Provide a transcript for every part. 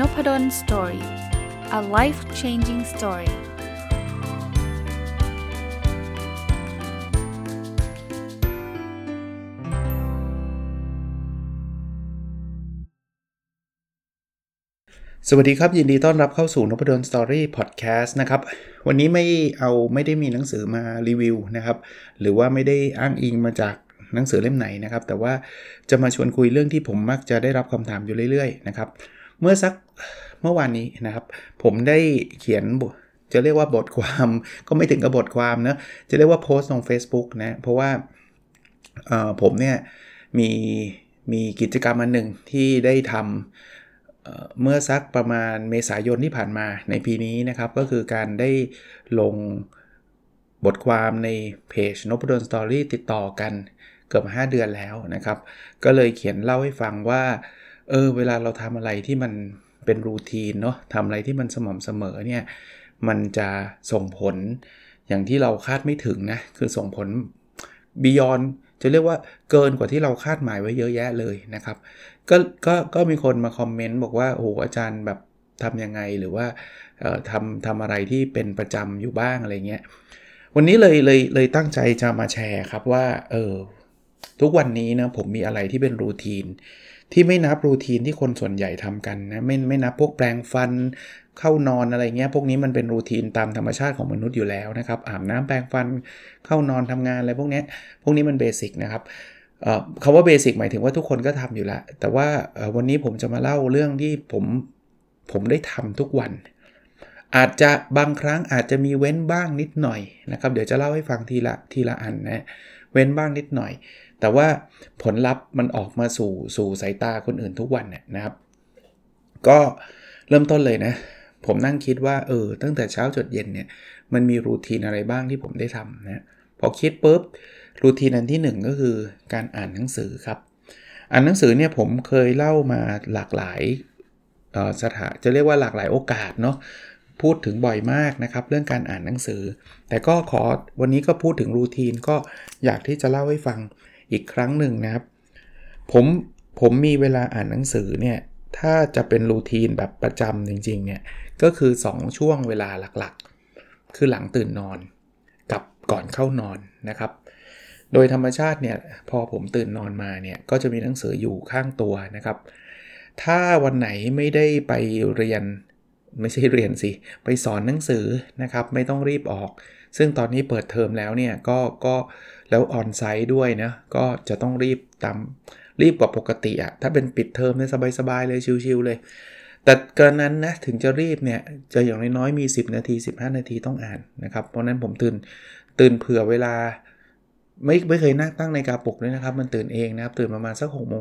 Nopadol Story. A life-changing story.สวัสดีครับยินดีต้อนรับเข้าสู่ Nopadol Story Podcast นะครับวันนี้ไม่ได้มีหนังสือมารีวิวนะครับหรือว่าไม่ได้อ้างอิงมาจากหนังสือเล่มไหนนะครับแต่ว่าจะมาชวนคุยเรื่องที่ผมมักจะได้รับคำถามอยู่เรื่อยๆนะครับเมื่อวานนี้นะครับผมได้เขียนจะเรียกว่าบทความก็ไม่ถึงกับบทความนะจะเรียกว่าโพสต์ลง Facebook นะเพราะว่าผมเนี่ยมีกิจกรรมอันหนึ่งที่ได้ทำเมื่อสักประมาณเมษายนที่ผ่านมาในปีนี้นะครับก็คือการได้ลงบทความในเพจNopadol Storyติดต่อกันเกือบ5เดือนแล้วนะครับก็เลยเขียนเล่าให้ฟังว่าเวลาเราทำอะไรที่มันเป็นรูทีนเนาะทำอะไรที่มันสม่ำเสมอเนี่ยมันจะส่งผลอย่างที่เราคาดไม่ถึงนะคือส่งผล beyondจะเรียกว่าเกินกว่าที่เราคาดหมายไว้เยอะแยะเลยนะครับก็มีคนมาคอมเมนต์บอกว่าโอ้โหอาจารย์แบบทำยังไงหรือว่าทำอะไรที่เป็นประจำอยู่บ้างอะไรเงี้ยวันนี้เลยตั้งใจจะมาแชร์ครับว่าทุกวันนี้นะผมมีอะไรที่เป็นรูทีนที่ไม่นับรูทีนที่คนส่วนใหญ่ทำกันนะไม่นับพวกแปรงฟันเข้านอนอะไรเงี้ยพวกนี้มันเป็นรูทีนตามธรรมชาติของมนุษย์อยู่แล้วนะครับอาบน้ำแปรงฟันเข้านอนทำงานอะไรพวกนี้มันเบสิกนะครับคำว่าเบสิกหมายถึงว่าทุกคนก็ทำอยู่แล้วแต่ว่าวันนี้ผมจะมาเล่าเรื่องที่ผมได้ทำทุกวันอาจจะบางครั้งอาจจะมีเว้นบ้างนิดหน่อยนะครับเดี๋ยวจะเล่าให้ฟังทีละอันนะเว้นบ้างนิดหน่อยแต่ว่าผลลัพธ์มันออกมาสู่สายตาคนอื่นทุกวันเนี่ยนะครับก็เริ่มต้นเลยนะผมนั่งคิดว่าตั้งแต่เช้าจนเย็นเนี่ยมันมีรูทีนอะไรบ้างที่ผมได้ทำนะพอคิดปุ๊บรูทีนอันที่1ก็คือการอ่านหนังสือครับอ่านหนังสือเนี่ยผมเคยเล่ามาหลากหลายจะเรียกว่าหลากหลายโอกาสเนาะพูดถึงบ่อยมากนะครับเรื่องการอ่านหนังสือแต่ก็ขอวันนี้ก็พูดถึงรูทีนก็อยากที่จะเล่าให้ฟังอีกครั้งหนึ่งนะครับผมมีเวลาอ่านหนังสือเนี่ยถ้าจะเป็นรูทีนแบบประจำจริงๆเนี่ยก็คือ2ช่วงเวลาหลักๆคือหลังตื่นนอนกับก่อนเข้านอนนะครับโดยธรรมชาติเนี่ยพอผมตื่นนอนมาเนี่ยก็จะมีหนังสืออยู่ข้างตัวนะครับถ้าวันไหนไม่ได้ไปเรียนไม่ใช่เรียนสิไปสอนหนังสือนะครับไม่ต้องรีบออกซึ่งตอนนี้เปิดเทอมแล้วเนี่ยก็แล้วออนไซต์ด้วยนะก็จะต้องรีบกว่าปกติอะถ้าเป็นปิดเทอมเนี่ยสบายๆเลยชิวๆเลยแต่กระนั้นนะถึงจะรีบเนี่ยจะอย่างน้อยๆมี10นาที15นาทีต้องอ่านนะครับเพราะนั้นผมตื่นเผื่อเวลาไม่เคยนั่งตั้งนาฬิกาปลุกด้วยนะครับมันตื่นเองนะครับตื่นประมาณสัก 6:30 น.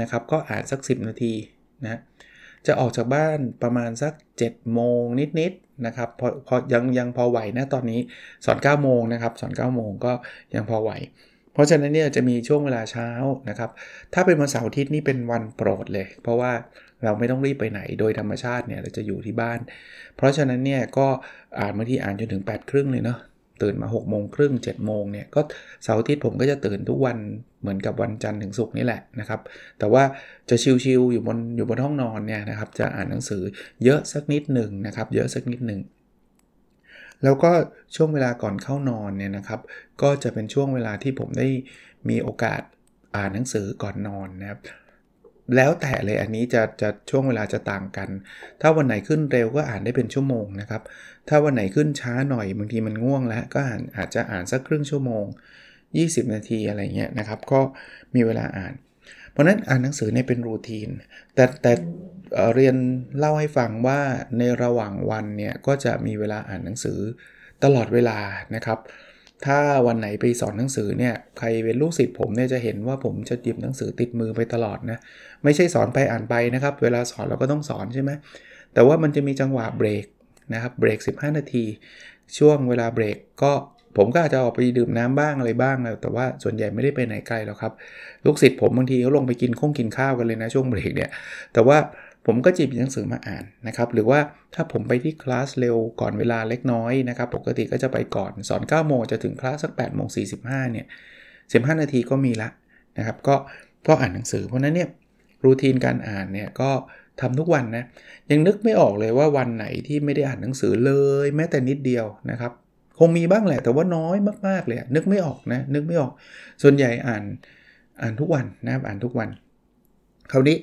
นะครับก็อ่านสัก10นาทีนะจะออกจากบ้านประมาณสัก 7:00 น.นิดๆนะครับพอยังพอไหวนะตอนนี้สอน 9:00 น.นะครับสอน 9:00 น.ก็ยังพอไหวเพราะฉะนั้นเนี่ยจะมีช่วงเวลาเช้านะครับถ้าเป็นวันเสาร์อาทิตย์นี่เป็นวันโปรดเลยเพราะว่าเราไม่ต้องรีบไปไหนโดยธรรมชาติเนี่ยเราจะอยู่ที่บ้านเพราะฉะนั้นเนี่ยก็อ่านบางทีอ่านจนถึง 8:30 น.เลยเนาะตื่นมา 6:30 น. 7:00 น. เนี่ยก็เสาร์อาทิตย์ผมก็จะตื่นทุกวันเหมือนกับวันจันทร์ถึงศุกร์นี่แหละนะครับแต่ว่าจะชิลๆอยู่บนห้องนอนเนี่ยนะครับจะอ่านหนังสือเยอะสักนิดหนึ่งนะครับเยอะสักนิดหนึ่งแล้วก็ช่วงเวลาก่อนเข้านอนเนี่ยนะครับก็จะเป็นช่วงเวลาที่ผมได้มีโอกาสอ่านหนังสือก่อนนอนนะครับแล้วแต่เลยอันนี้จะช่วงเวลาจะต่างกันถ้าวันไหนขึ้นเร็วก็อ่านได้เป็นชั่วโมงนะครับถ้าวันไหนขึ้นช้าหน่อยบางทีมันง่วงแล้วก็อาจจะอ่านสักครึ่งชั่วโมง20นาทีอะไรเงี้ยนะครับก็มีเวลาอ่านเพราะนั้นอ่านหนังสือเนี่ยเป็นรูทีนแต่เรียนเล่าให้ฟังว่าในระหว่างวันเนี่ยก็จะมีเวลาอ่านหนังสือตลอดเวลานะครับถ้าวันไหนไปสอนหนังสือเนี่ยใครเป็นลูกศิษย์ผมเนี่ยจะเห็นว่าผมจะหยิบหนังสือติดมือไปตลอดนะไม่ใช่สอนไปอ่านไปนะครับเวลาสอนเราก็ต้องสอนใช่ไหมแต่ว่ามันจะมีจังหวะเบรกนะครับเบรก15นาทีช่วงเวลาเบรกก็ผมก็อาจจะออกไปดื่มน้ำบ้างอะไรบ้างแล้วแต่ว่าส่วนใหญ่ไม่ได้ไปไหนไกลหรอกครับลูกศิษย์ผมบางทีเขาลงไปกินข้าวกันเลยนะช่วงเบรกเนี่ยแต่ว่าผมก็จิบหนังสือมาอ่านนะครับหรือว่าถ้าผมไปที่คลาสเร็วก่อนเวลาเล็กน้อยนะครับปกติก็จะไปก่อนสอน 9:00 น.จะถึงคลาสสัก 8:45 เนี่ย15นาทีก็มีละนะครับก็อ่านหนังสือเพราะนั้นเนี่ยรูทีนการอ่านเนี่ยก็ ทำทุกวันนะยังนึกไม่ออกเลยว่าวันไหนที่ไม่ได้อ่านหนังสือเลยแม้แต่นิดเดียวนะครับคงมีบ้างแหละแต่ว่าน้อยมากๆเลยนึกไม่ออกนะนึกไม่ออกส่วนใหญ่อ่านทุกวันนะครับอ่านทุกวันคราวนี้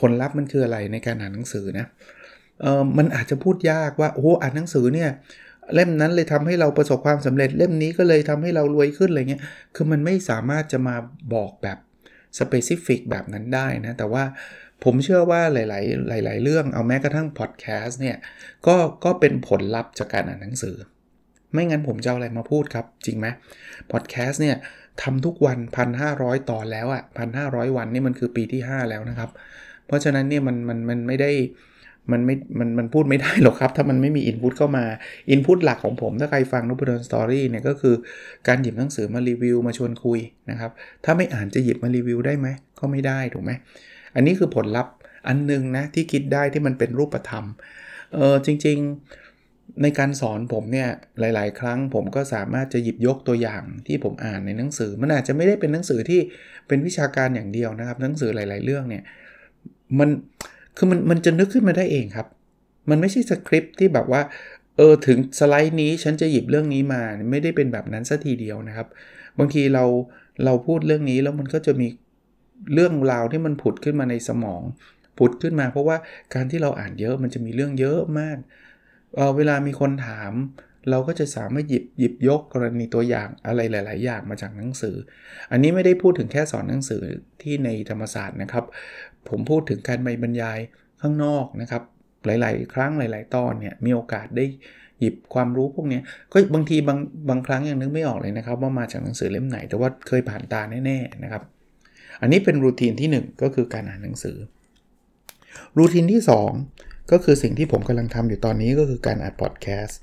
ผลลัพธ์มันคืออะไรในการอ่านหนังสือนะมันอาจจะพูดยากว่าโอ้อ่านหนังสือเนี่ยเล่มนั้นเลยทำให้เราประสบความสำเร็จเล่มนี้ก็เลยทำให้เรารวยขึ้นอะไรเงี้ยคือมันไม่สามารถจะมาบอกแบบสเปซิฟิกแบบนั้นได้นะแต่ว่าผมเชื่อว่าหลายๆเรื่องเอาแม้กระทั่งพอดแคสต์เนี่ยก็เป็นผลลัพธ์จากการอ่านหนังสือไม่งั้นผมจะเอาอะไรมาพูดครับจริงไหมพอดแคสต์เนี่ยทำทุกวัน 1,500 ตอนแล้วอ่ะ 1,500 วันนี่มันคือปีที่ 5 แล้วนะครับเพราะฉะนั้นเนี่ยมันไม่ได้มันพูดไม่ได้หรอกครับถ้ามันไม่มีอินพุตเข้ามาอินพุตหลักของผมถ้าใครฟัง Nopadol Story เนี่ยก็คือการหยิบหนังสือมารีวิวมาชวนคุยนะครับถ้าไม่อ่านจะหยิบมารีวิวได้ไหมก็ไม่ได้ถูกไหมอันนี้คือผลลัพธ์อันนึงนะที่คิดได้ที่มันเป็นรูปธรรมจริงๆในการสอนผมเนี่ยหลายๆครั้งผมก็สามารถจะหยิบยกตัวอย่างที่ผมอ่านในหนังสือมันอาจจะไม่ได้เป็นหนังสือที่เป็นวิชาการอย่างเดียวนะครับหนังสือหลายๆเรื่องเนี่ยมันจะนึกขึ้นมาได้เองครับมันไม่ใช่สคริปต์ที่แบบว่าถึงสไลด์นี้ฉันจะหยิบเรื่องนี้มาไม่ได้เป็นแบบนั้นซะทีเดียวนะครับบางทีเราพูดเรื่องนี้แล้วมันก็จะมีเรื่องราวที่มันผุดขึ้นมาในสมองผุดขึ้นมาเพราะว่าการที่เราอ่านเยอะมันจะมีเรื่องเยอะมากเวลามีคนถามเราก็จะสามารถหยิบยกกรณีตัวอย่างอะไรหลายๆอย่างมาจากหนังสืออันนี้ไม่ได้พูดถึงแค่สอนหนังสือที่ในธรรมศาสตร์นะครับผมพูดถึงการบรรยายข้างนอกนะครับหลายๆครั้งหลายๆตอนเนี่ยมีโอกาสได้หยิบความรู้พวกนี้ก็บางทีบางครั้งยังนึกไม่ออกเลยนะครับว่ามาจากหนังสือเล่มไหนแต่ว่าเคยผ่านตาแน่ๆนะครับอันนี้เป็นรูทีนที่1ก็คือการอ่านหนังสือรูทีนที่2ก็คือสิ่งที่ผมกำลังทำอยู่ตอนนี้ก็คือการอัดพอดแคสต์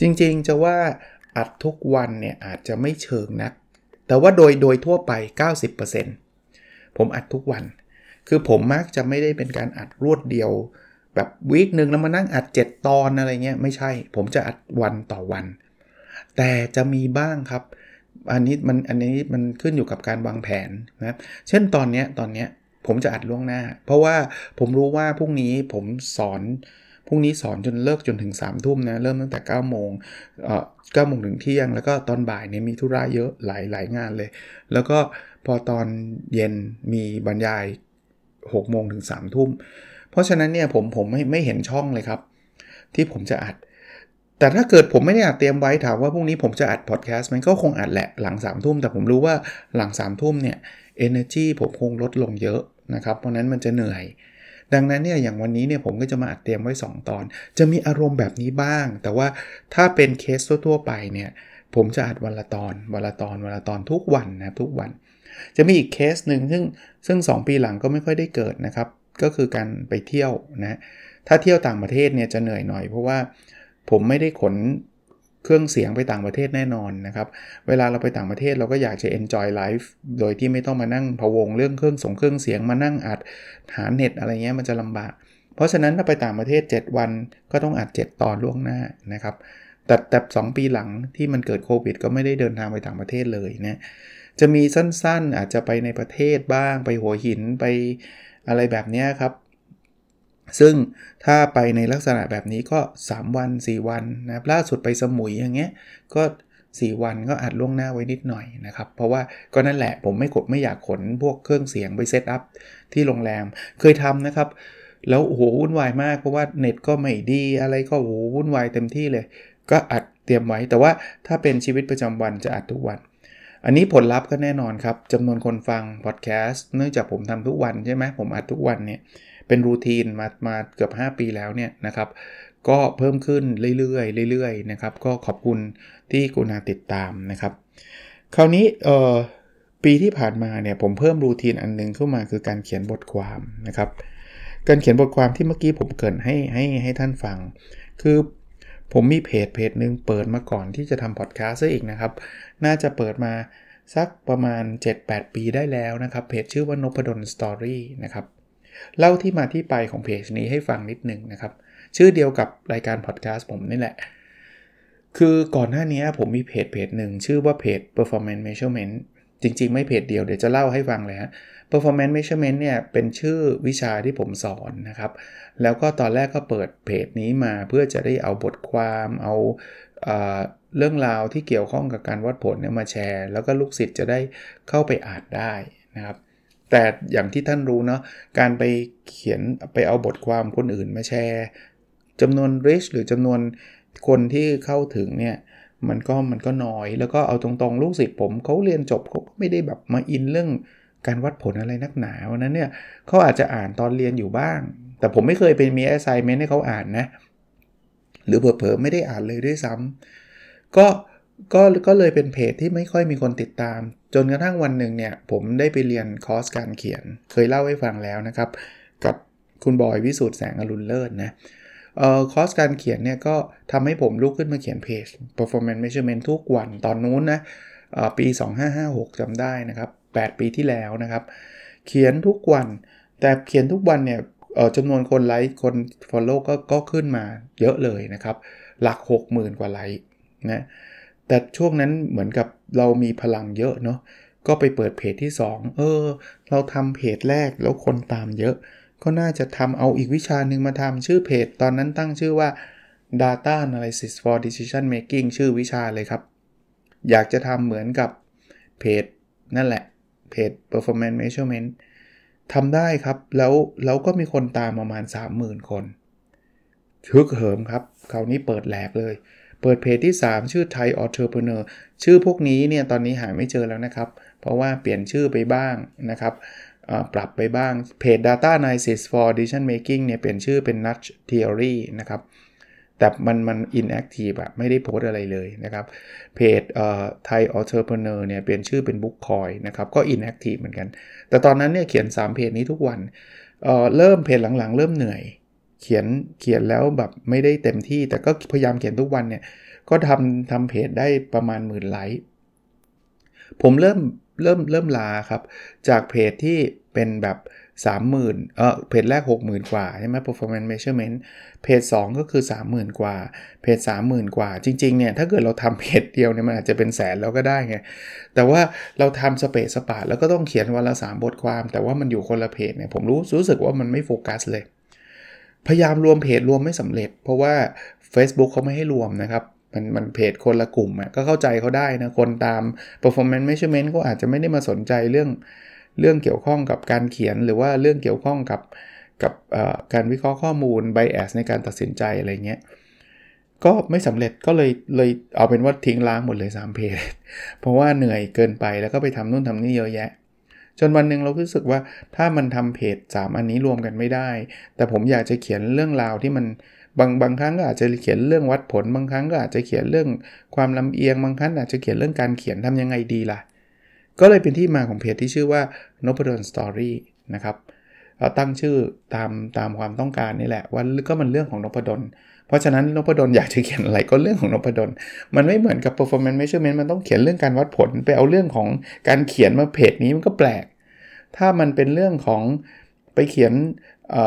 จริงๆจะว่าอัดทุกวันเนี่ยอาจจะไม่เชิงนักแต่ว่าโดยทั่วไป 90% ผมอัดทุกวันคือผมมักจะไม่ได้เป็นการอัดรวดเดียวแบบวีคนึงแล้วมานั่งอัด7ตอนอะไรเงี้ยไม่ใช่ผมจะอัดวันต่อวันแต่จะมีบ้างครับอันนี้มันขึ้นอยู่กับการวางแผนนะเช่นตอนเนี้ยผมจะอัดล่วงหน้าเพราะว่าผมรู้ว่าพรุ่งนี้สอนจนเลิกจนถึง 3 ทุ่มนะเริ่มตั้งแต่ 9 โมง 9 โมงถึงเที่ยงแล้วก็ตอนบ่ายเนี่ยมีธุระเยอะหลายงานเลยแล้วก็พอตอนเย็นมีบรรยาย 6 โมงถึง 3 ทุ่มเพราะฉะนั้นเนี่ยผมไม่เห็นช่องเลยครับที่ผมจะอัดแต่ถ้าเกิดผมไม่ได้อัดเตรียมไว้ถามว่าพรุ่งนี้ผมจะอัดพอดแคสต์มันก็คงอัดแหละหลัง 3 ทุ่มแต่ผมรู้ว่าหลัง 3 ทุ่มเนี่ย energy ผมคงลดลงเยอะนะครับเพราะนั้นมันจะเหนื่อยดังนั้นเนี่ยอย่างวันนี้เนี่ยผมก็จะมาอัดเตรียมไว้2ตอนจะมีอารมณ์แบบนี้บ้างแต่ว่าถ้าเป็นเคสทั่วๆไปเนี่ยผมจะอัดวันละตอนทุกวันนะทุกวันจะมีอีกเคสนึงซึ่ง2ปีหลังก็ไม่ค่อยได้เกิดนะครับก็คือการไปเที่ยวนะถ้าเที่ยวต่างประเทศเนี่ยจะเหนื่อยหน่อยเพราะว่าผมไม่ได้ขนเครื่องเสียงไปต่างประเทศแน่นอนนะครับเวลาเราไปต่างประเทศเราก็อยากจะ enjoy life โดยที่ไม่ต้องมานั่งพะวงเรื่องเครื่องเสียงมานั่งอัดหาเน็ตอะไรเงี้ยมันจะลำบากเพราะฉะนั้นถ้าไปต่างประเทศ7วันก็ต้องอัด7ตอนล่วงหน้านะครับแต่2ปีหลังที่มันเกิดโควิดก็ไม่ได้เดินทางไปต่างประเทศเลยนะจะมีสั้นๆอาจจะไปในประเทศบ้างไปหัวหินไปอะไรแบบเนี้ยครับซึ่งถ้าไปในลักษณะแบบนี้ก็3วัน4วันนะครับล่าสุดไปสมุยอย่างเงี้ยก็4วันก็อัดล่วงหน้าไว้นิดหน่อยนะครับเพราะว่าก็นั่นแหละผมไม่อยากขนพวกเครื่องเสียงไปเซตอัพที่โรงแรมเคยทำนะครับแล้วโอ้โหวุ่นวายมากเพราะว่าเน็ตก็ไม่ดีอะไรก็โอ้โหวุ่นวายเต็มที่เลยก็อัดเตรียมไว้แต่ว่าถ้าเป็นชีวิตประจำวันจะอัดทุกวันอันนี้ผลลัพธ์ก็แน่นอนครับจำนวนคนฟังพอดแคสต์เนื่องจากผมทำทุกวันใช่ไหมผมอัดทุกวันเนี่ยเป็นรูทีนมาเกือบ5ปีแล้วเนี่ยนะครับก็เพิ่มขึ้นเรื่อยๆนะครับก็ขอบคุณที่กรุณาติดตามนะครับคราวนี้ปีที่ผ่านมาเนี่ยผมเพิ่มรูทีนอันนึงเข้ามาคือการเขียนบทความนะครับการเขียนบทความที่เมื่อกี้ผมเกริ่นให้ท่านฟังคือผมมีเพจนึงเปิดมาก่อนที่จะทำพอดแคสต์ซะอีกนะครับน่าจะเปิดมาสักประมาณ 7-8 ปีได้แล้วนะครับเพจชื่อว่า Nopadol Story นะครับเล่าที่มาที่ไปของเพจนี้ให้ฟังนิดนึงนะครับชื่อเดียวกับรายการพอดแคสต์ผมนี่แหละคือก่อนหน้านี้ผมมีเพจนึงชื่อว่าเพจ Performance Measurement จริงๆไม่เพจเดียวเดี๋ยวจะเล่าให้ฟังเลยฮะ performance measurement เนี่ยเป็นชื่อวิชาที่ผมสอนนะครับแล้วก็ตอนแรกก็เปิดเพจนี้มาเพื่อจะได้เอาบทความเอาเรื่องราวที่เกี่ยวข้องกับการวัดผลเนี่ยมาแชร์แล้วก็ลูกศิษย์จะได้เข้าไปอ่านได้นะครับแต่อย่างที่ท่านรู้เนาะการไปเขียนไปเอาบทความคนอื่นมาแชร์จำนวน reach หรือจำนวนคนที่เข้าถึงเนี่ยมันก็น้อยแล้วก็เอาตรงๆลูกศิษย์ผมเขาเรียนจบเขาไม่ได้แบบมาอินเรื่องการวัดผลอะไรนักหนาวันนั้นเนี่ยเขาอาจจะอ่านตอนเรียนอยู่บ้างแต่ผมไม่เคยเป็นมี assignment ให้เขาอ่านนะหรือเผลอๆไม่ได้อ่านเลยด้วยซ้ำก็เลยเป็นเพจที่ไม่ค่อยมีคนติดตามจนกระทั่งวันหนึ่งเนี่ยผมได้ไปเรียนคอร์สการเขียนเคยเล่าให้ฟังแล้วนะครับกับคุณบอยวิสูตรแสงอรุณเลิศนะคอร์สการเขียนเนี่ยก็ทำให้ผมลุกขึ้นมาเขียนเพจ performance measurement ทุกวันตอนนู้นนะปี2556จำได้นะครับ8ปีที่แล้วนะครับเขียนทุกวันแต่เขียนทุกวันเนี่ยจำนวนคนไลค์คน follow ก็ขึ้นมาเยอะเลยนะครับหลัก 60,000 กว่าไลค์นะแต่ช่วงนั้นเหมือนกับเรามีพลังเยอะเนาะก็ไปเปิดเพจที่2เราทำเพจแรกแล้วคนตามเยอะก็น่าจะทำเอาอีกวิชาหนึ่งมาทำชื่อเพจตอนนั้นตั้งชื่อว่า Data Analysis for Decision Making ชื่อวิชาเลยครับอยากจะทำเหมือนกับเพจนั่นแหละเพจ Performance Measurement ทำได้ครับแล้วก็มีคนตามประมาณ 30,000 คนฮึกเหิมครับคราวนี้เปิดแหลกเลยเปิดเพจที่3ชื่อ Thai Entrepreneur ชื่อพวกนี้เนี่ยตอนนี้หาไม่เจอแล้วนะครับเพราะว่าเปลี่ยนชื่อไปบ้างนะครับปรับไปบ้างเพจ Data Analysis for Decision Making เนี่ยเปลี่ยนชื่อเป็น Nudge Theory นะครับแต่มัน inactive อะไม่ได้โพสอะไรเลยนะครับเพจThai Entrepreneur เนี่ยเปลี่ยนชื่อเป็น Bookcoin นะครับก็ inactive เหมือนกันแต่ตอนนั้นเนี่ยเขียน3เพจนี้ทุกวันเริ่มเพจหลังๆเริ่มเหนื่อยเขียนแล้วแบบไม่ได้เต็มที่แต่ก็พยายามเขียนทุกวันเนี่ยก็ทำเพจได้ประมาณ 10,000 ไลค์ผมเริ่มลาครับจากเพจที่เป็นแบบ 30,000 เพจแรก 60,000 กว่าใช่ไหม performance measurement เพจ2ก็คือ 30,000 กว่าเพจ 30,000 กว่าจริงๆเนี่ยถ้าเกิดเราทำเพจเดียวเนี่ยมันอาจจะเป็นแสนแล้วก็ได้ไงแต่ว่าเราทำสเปซสปาแล้วก็ต้องเขียนวันละ3บทความแต่ว่ามันอยู่คนละเพจเนี่ยผมรู้สึกว่ามันไม่โฟกัสเลยพยายามรวมเพจรวมไม่สำเร็จเพราะว่า Facebook เขาไม่ให้รวมนะครับมันเพจคนละกลุ่มอ่ะก็เข้าใจเขาได้นะคนตาม performance measurement ก็อาจจะไม่ได้มาสนใจเรื่องเกี่ยวข้องกับการเขียนหรือว่าเรื่องเกี่ยวข้องกับการวิเคราะห์ข้อมูล bias ในการตัดสินใจอะไรเงี้ยก็ไม่สำเร็จก็เลยเอาเป็นว่าทิ้งล้างหมดเลย3เพจเพราะว่าเหนื่อยเกินไปแล้วก็ไปทำนู่นทำนี่เยอะแยะจนวันนึงเรารู้สึกว่าถ้ามันทำเพจ3อันนี้รวมกันไม่ได้แต่ผมอยากจะเขียนเรื่องราวที่มันบางครั้งก็อาจจะเขียนเรื่องวัดผลบางครั้งก็อาจจะเขียนเรื่องความลำเอียงบางครั้งอาจจะเขียนเรื่องการเขียนทำยังไงดีล่ะก็เลยเป็นที่มาของเพจที่ชื่อว่า Nopadol Story นะครับเราตั้งชื่อตามความต้องการนี่แหละว่าก็มันเรื่องของNopadolเพราะฉะนั้นNopadolอยากจะเขียนอะไรก็เรื่องของNopadolมันไม่เหมือนกับ performance measurement มันต้องเขียนเรื่องการวัดผลไปเอาเรื่องของการเขียนมาเพจนี้มันก็แปลกถ้ามันเป็นเรื่องของไปเขียน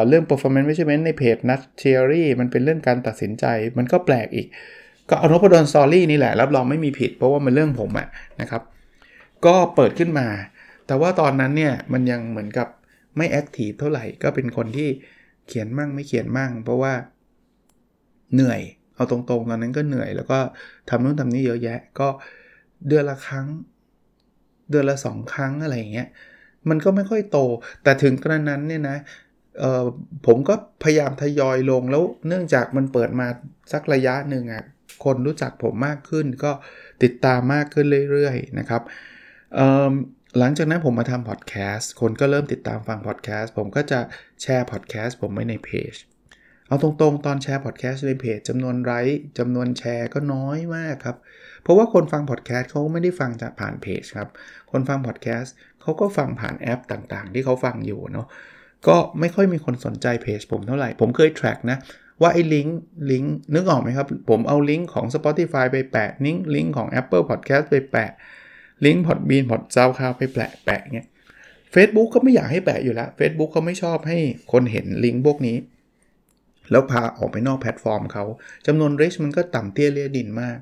เรื่อง performance measurement ในเพจ Nudge Theory มันเป็นเรื่องการตัดสินใจมันก็แปลกอีกก็เอาNopadol Story นี่แหละรับรองไม่มีผิดเพราะว่ามันเรื่องผมอะนะครับก็เปิดขึ้นมาแต่ว่าตอนนั้นเนี่ยมันยังเหมือนกับไม่แอคทีฟเท่าไหร่ก็เป็นคนที่เขียนมั่งไม่เขียนมั่งเพราะว่าเหนื่อยเอาตรงๆตอนนั้นก็เหนื่อยแล้วก็ทำนู่นทำนี่เยอะแยะก็เดือนละครั้งเดือนละ2ครั้งอะไรอย่างเงี้ยมันก็ไม่ค่อยโตแต่ถึงกระนั้นเนี่ยนะผมก็พยายามทยอยลงแล้วเนื่องจากมันเปิดมาสักระยะหนึ่งอ่ะคนรู้จักผมมากขึ้นก็ติดตามมากขึ้นเรื่อยๆนะครับหลังจากนั้นผมมาทำพอดแคสต์คนก็เริ่มติดตามฟังพอดแคสต์ผมก็จะแชร์พอดแคสต์ผมไว้ในเพจเอาตรงๆตอนแชร์พอดแคสต์ในเพจจำนวนไลค์จำนวนแชร์ก็น้อยมากครับเพราะว่าคนฟังพอดแคสต์เขาไม่ได้ฟังจากผ่านเพจครับคนฟังพอดแคสต์เขาก็ฟังผ่านแอปต่างๆที่เขาฟังอยู่เนาะก็ไม่ค่อยมีคนสนใจเพจผมเท่าไหร่ผมเคยแทร็กนะว่าไอ้ลิงก์นึกออกไหมครับผมเอาลิงก์ของ Spotify ไปแปะลิงก์ของ Apple Podcast ไปแปะลิงก์ Podbean Podcast ไปแปะเงี้ย Facebook ก็ไม่อยากให้แปะอยู่แล้ว Facebook เขาไม่ชอบให้คนเห็นลิงก์พวกนี้แล้วพาออกไปนอกแพลตฟอร์มเขาจำนวน reach มันก็ต่ำเตี้ยเลี่ยดินมาก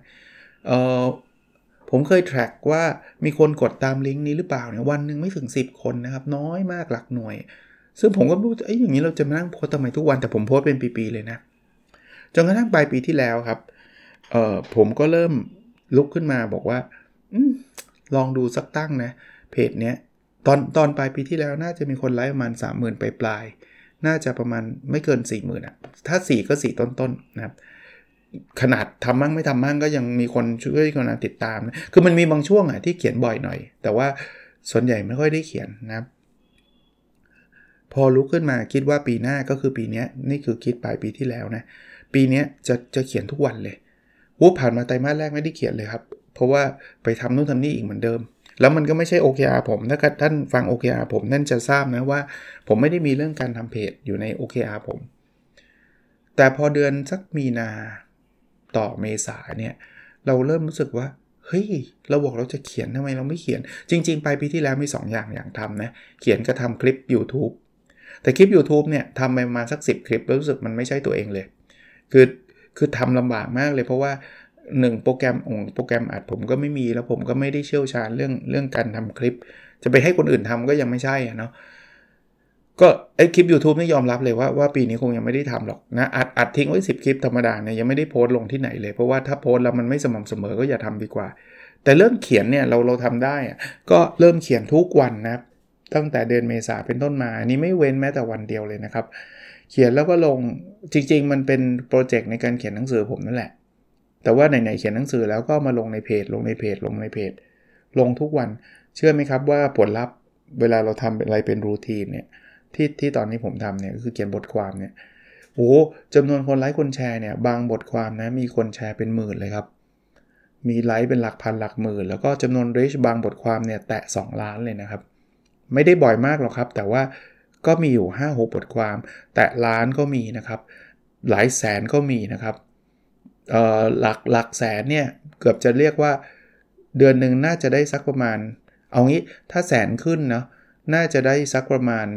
ผมเคยแทร็กว่ามีคนกดตามลิงก์นี้หรือเปล่าเนี่ยวันนึงไม่ถึง10คนนะครับน้อยมากหลักหน่วยซึ่งผมก็รู้ไอ้อย่างนี้เราจะมานั่งโพสทำไมทุกวันแต่ผมโพสเป็นปีๆเลยนะจนกระทั่งปลายปีที่แล้วครับผมก็เริ่มลุกขึ้นมาบอกว่าลองดูสักตั้งนะเพจเนี้ยตอนปลายปีที่แล้วน่าจะมีคนไลค์ประมาณ 30,000 ปลายๆน่าจะประมาณไม่เกิน 40,000 อ่ะถ้า4ก็4ต้นๆนะครับขนาดทำมั่งไม่ทำมั่งก็ยังมีคนช่วยกันติดตามนะคือมันมีบางช่วงอ่ะที่เขียนบ่อยหน่อยแต่ว่าส่วนใหญ่ไม่ค่อยได้เขียนนะครับพอลุกขึ้นมาคิดว่าปีหน้าก็คือปีนี้นี่คือคิดปลายปีที่แล้วนะปีนี้จะเขียนทุกวันเลยผ่านมาไตรมาสแรกไม่ได้เขียนเลยครับเพราะว่าไปทำนู่นทำนี่อีกเหมือนเดิมแล้วมันก็ไม่ใช่ OKR ผมถ้าท่านฟัง OKR ผมนั่นจะทราบนะว่าผมไม่ได้มีเรื่องการทำเพจอยู่ใน OKR ผมแต่พอเดือนสักมีนาต่อเมษาเนี่ยเราเริ่มรู้สึกว่าเฮ้ยเราบอกเราจะเขียนทำไมเราไม่เขียนจริงๆปลายปีที่แล้วมี2อย่างทำนะเขียนก็ทำคลิป YouTube แต่คลิป YouTube เนี่ยทำไปประมาณสัก10คลิปแล้วรู้สึกมันไม่ใช่ตัวเองเลยคือทำลำบากมากเลยเพราะว่า1โปรแกรมอัดผมก็ไม่มีแล้วผมก็ไม่ได้เชี่ยวชาญเรื่องการทำคลิปจะไปให้คนอื่นทำก็ยังไม่ใช่เนาะก็ไอ้คลิป YouTube นี่ยอมรับเลยว่าปีนี้คงยังไม่ได้ทำหรอกนะอัดทิ้งไว้10คลิปธรรมดาเนี่ยยังไม่ได้โพสต์ลงที่ไหนเลยเพราะว่าถ้าโพสต์แล้วมันไม่สม่ำเสมอก็อย่าทำดีกว่าแต่เริ่มเขียนเนี่ยเราทำได้ก็เริ่มเขียนทุกวันนะตั้งแต่เดือนเมษาเป็นต้นมาอันนี้ไม่เว้นแม้แต่วันเดียวเลยนะครับเขียนแล้วก็ลงจริงๆมันเป็นโปรเจกต์ในการเขียนหนังสือผมนั่นแหละแต่ว่าไหนๆเขียนหนังสือแล้วก็มาลงในเพจลงทุกวันเชื่อไหมครับว่าผลลัพธ์เวลาเราทำอะไรเป็นรูทีนเนี่ยที่ตอนนี้ผมทำเนี่ยก็คือเขียนบทความเนี่ยโอ้จำนวนคนไลค์คนแชร์เนี่ยบางบทความนะมีคนแชร์เป็นหมื่นเลยครับมีไลค์เป็นหลักพันหลักหมื่นแล้วก็จำนวนรีชบางบทความเนี่ยแตะ2ล้านเลยนะครับไม่ได้บ่อยมากหรอกครับแต่ว่าก็มีอยู่ 5-6 บทความแตะล้านก็มีนะครับหลายแสนก็มีนะครับหลักแสนเนี่ยเกือบจะเรียกว่าเดือนนึงน่าจะได้สักประมาณเอางี้ถ้าแสนขึ้นเนาะน่าจะได้สักประมาณ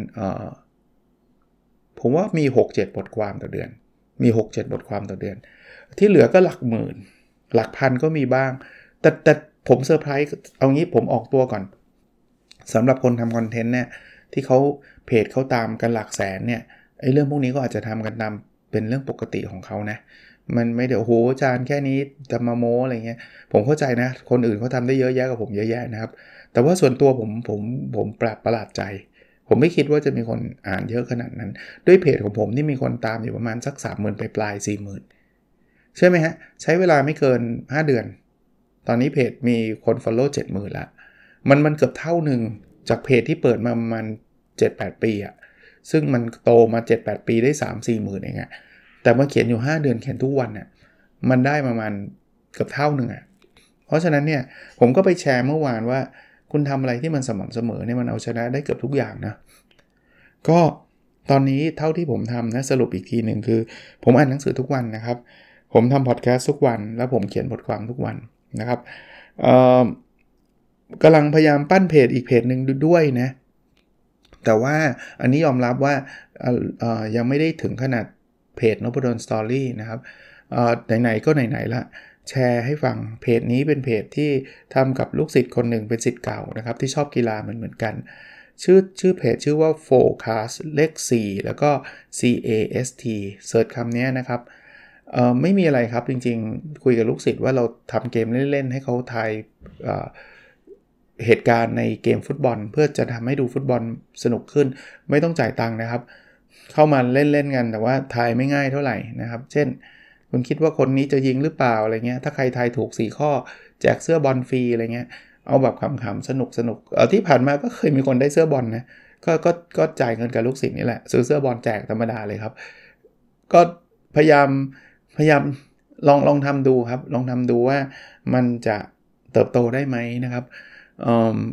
ผมว่ามี 6-7 บทความต่อเดือนมี 6-7 บทความต่อเดือนที่เหลือก็หลักหมื่นหลักพันก็มีบ้างแต่ผมเซอร์ไพรส์เอางี้ผมออกตัวก่อนสำหรับคนทำคอนเทนต์เนี่ยที่เขาเพจเขาตามกันหลักแสนเนี่ยไอ้เรื่องพวกนี้ก็อาจจะทำกันตามเป็นเรื่องปกติของเขานะมันไม่เดี๋ยวโหอาจารย์แค่นี้จะมาโม้อะไรเงี้ยผมเข้าใจนะคนอื่นเขาทำได้เยอะแยะกับผมเยอะแยะนะครับแต่ว่าส่วนตัวผมประหลาดใจผมไม่คิดว่าจะมีคนอ่านเยอะขนาดนั้นด้วยเพจของผมนี่มีคนตามอยู่ประมาณสัก 30,000 ปลายๆ 40,000 ใช่ไหมฮะใช้เวลาไม่เกิน5เดือนตอนนี้เพจมีคน follow 70,000 ละมันเกือบเท่านึงจากเพจที่เปิดมาประมาณ 7-8 ปีอะซึ่งมันโตมา 7-8 ปีได้ 3-40,000 เองอะแต่มาเขียนอยู่5เดือนเขียนทุกวันน่ะมันได้ประมาณเกือบเท่านึงอ่ะเพราะฉะนั้นเนี่ยผมก็ไปแชร์เมื่อวานว่าคุณทำอะไรที่มันสม่ำเสมอเนี่ยมันเอาชนะได้เกือบทุกอย่างนะก็ตอนนี้เท่าที่ผมทำนะสรุปอีกทีนึงคือผมอ่านหนังสือทุกวันนะครับผมทำพอดแคสต์ทุกวันแล้วผมเขียนบทความทุกวันนะครับกำลังพยายามปั้นเพจอีกเพจนึงด้วยนะแต่ว่าอันนี้ยอมรับว่ายังไม่ได้ถึงขนาดเพจ Nopadol Story นะครับไหนๆก็ไหนๆละแชร์ให้ฟังเพจนี้เป็นเพจที่ทำกับลูกศิษย์คนหนึ่งเป็นศิษย์เก่านะครับที่ชอบกีฬาเหมือนกันชื่อเพจชื่อว่า Forecast เลข4แล้วก็ CAST เสิร์ชคำนี้นะครับไม่มีอะไรครับจริงๆคุยกับลูกศิษย์ว่าเราทำเกมเล่นๆให้เขาทายเหตุการณ์ในเกมฟุตบอลเพื่อจะทำให้ดูฟุตบอลสนุกขึ้นไม่ต้องจ่ายตังค์นะครับเข้ามาเล่นๆกันแต่ว่าทายไม่ง่ายเท่าไหร่นะครับเช่นคุณคิดว่าคนนี้จะยิงหรือเปล่าอะไรเงี้ยถ้าใครทายถูก4ข้อแจกเสื้อบอลฟรีอะไรเงี้ยเอาแบบขำๆสนุกๆที่ผ่านมาก็เคยมีคนได้เสื้อบอลนะก็จ่ายเงินกับลูกศิษย์นี่แหละซื้อเสื้อบอลแจกธรรมดาเลยครับก็พยายามลองทำดูครับลองทำดูว่ามันจะเติบโตได้ไหมนะครับ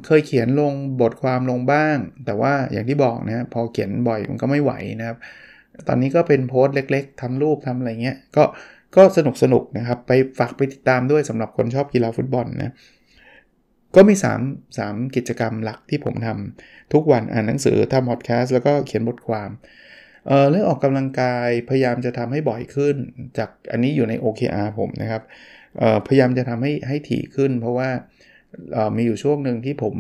เคยเขียนลงบทความลงบ้างแต่ว่าอย่างที่บอกนะพอเขียนบ่อยมันก็ไม่ไหวนะครับตอนนี้ก็เป็นโพสต์เล็กๆทำรูปทำอะไรเงี้ยก็สนุกนะครับไปฝากไปติดตามด้วยสำหรับคนชอบกีฬาฟุตบอลนะก็มี3กิจกรรมหลักที่ผมทำทุกวันอ่านหนังสือทำพอดแคสต์แล้วก็เขียนบทความเรื่องออกกำลังกายพยายามจะทำให้บ่อยขึ้นจากอันนี้อยู่ใน OKR ผมนะครับ พยายามจะทำให้ถี่ขึ้นเพราะว่ามีอยู่ช่วงนึงที่ผม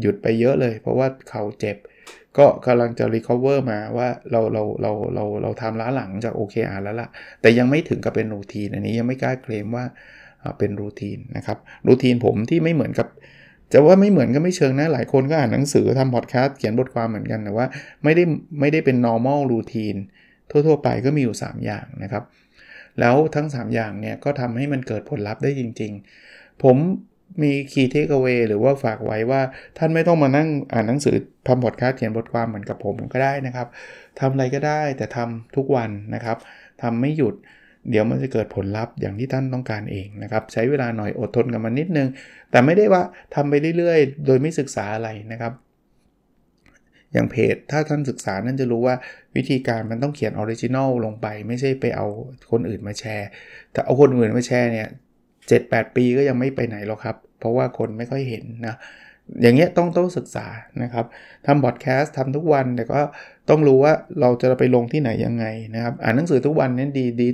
หยุดไปเยอะเลยเพราะว่าเข่าเจ็บก็กำลังจะ recover มาว่าเราทำล้าหลังจาก OKR แล้วล่ะแต่ยังไม่ถึงกับเป็นรูทีนอันนี้ยังไม่กล้าเคลมว่าเป็นรูทีนนะครับรูทีนผมที่ไม่เหมือนกับจะว่าไม่เหมือนก็ไม่เชิงนะหลายคนก็อ่านหนังสือทำพอดแคสต์เขียนบทความเหมือนกันแต่ว่าไม่ได้เป็น normal routine ทั่วๆไปก็มีอยู่3อย่างนะครับแล้วทั้ง3อย่างเนี่ยก็ทำให้มันเกิดผลลัพธ์ได้จริงๆผมมี key takeaway หรือว่าฝากไว้ว่าท่านไม่ต้องมานั่งอ่านหนังสือทำพอดแคสต์เขียนบทความเหมือนกับผมก็ได้นะครับทำอะไรก็ได้แต่ทำทุกวันนะครับทำไม่หยุดเดี๋ยวมันจะเกิดผลลัพธ์อย่างที่ท่านต้องการเองนะครับใช้เวลาหน่อยอดทนกับมันนิดนึงแต่ไม่ได้ว่าทำไปเรื่อยๆโดยไม่ศึกษาอะไรนะครับอย่างเพจถ้าท่านศึกษานั่นจะรู้ว่าวิธีการมันต้องเขียนออริจินอลลงไปไม่ใช่ไปเอาคนอื่นมาแชร์แต่เอาคนอื่นมาแชร์เนี่ย 7-8 ปีก็ยังไม่ไปไหนหรอกครับเพราะว่าคนไม่ค่อยเห็นนะอย่างเงี้ยต้องศึกษานะครับทำพอดแคสต์ทำทุกวันแต่ก็ต้องรู้ว่าเราจะไปลงที่ไหนยังไงนะครับอ่านหนังสือทุกวันนี่ดี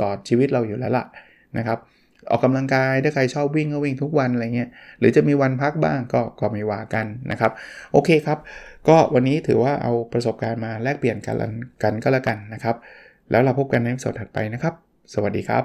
ต่อชีวิตเราอยู่แล้วล่ะนะครับออกกำลังกายถ้าใครชอบวิ่งก็วิ่งทุกวันอะไรเงี้ยหรือจะมีวันพักบ้างก็ไม่ว่ากันนะครับโอเคครับก็วันนี้ถือว่าเอาประสบการณ์มาแลกเปลี่ยนกันก็แล้วกันนะครับแล้วเราพบกันในตอนถัดไปนะครับสวัสดีครับ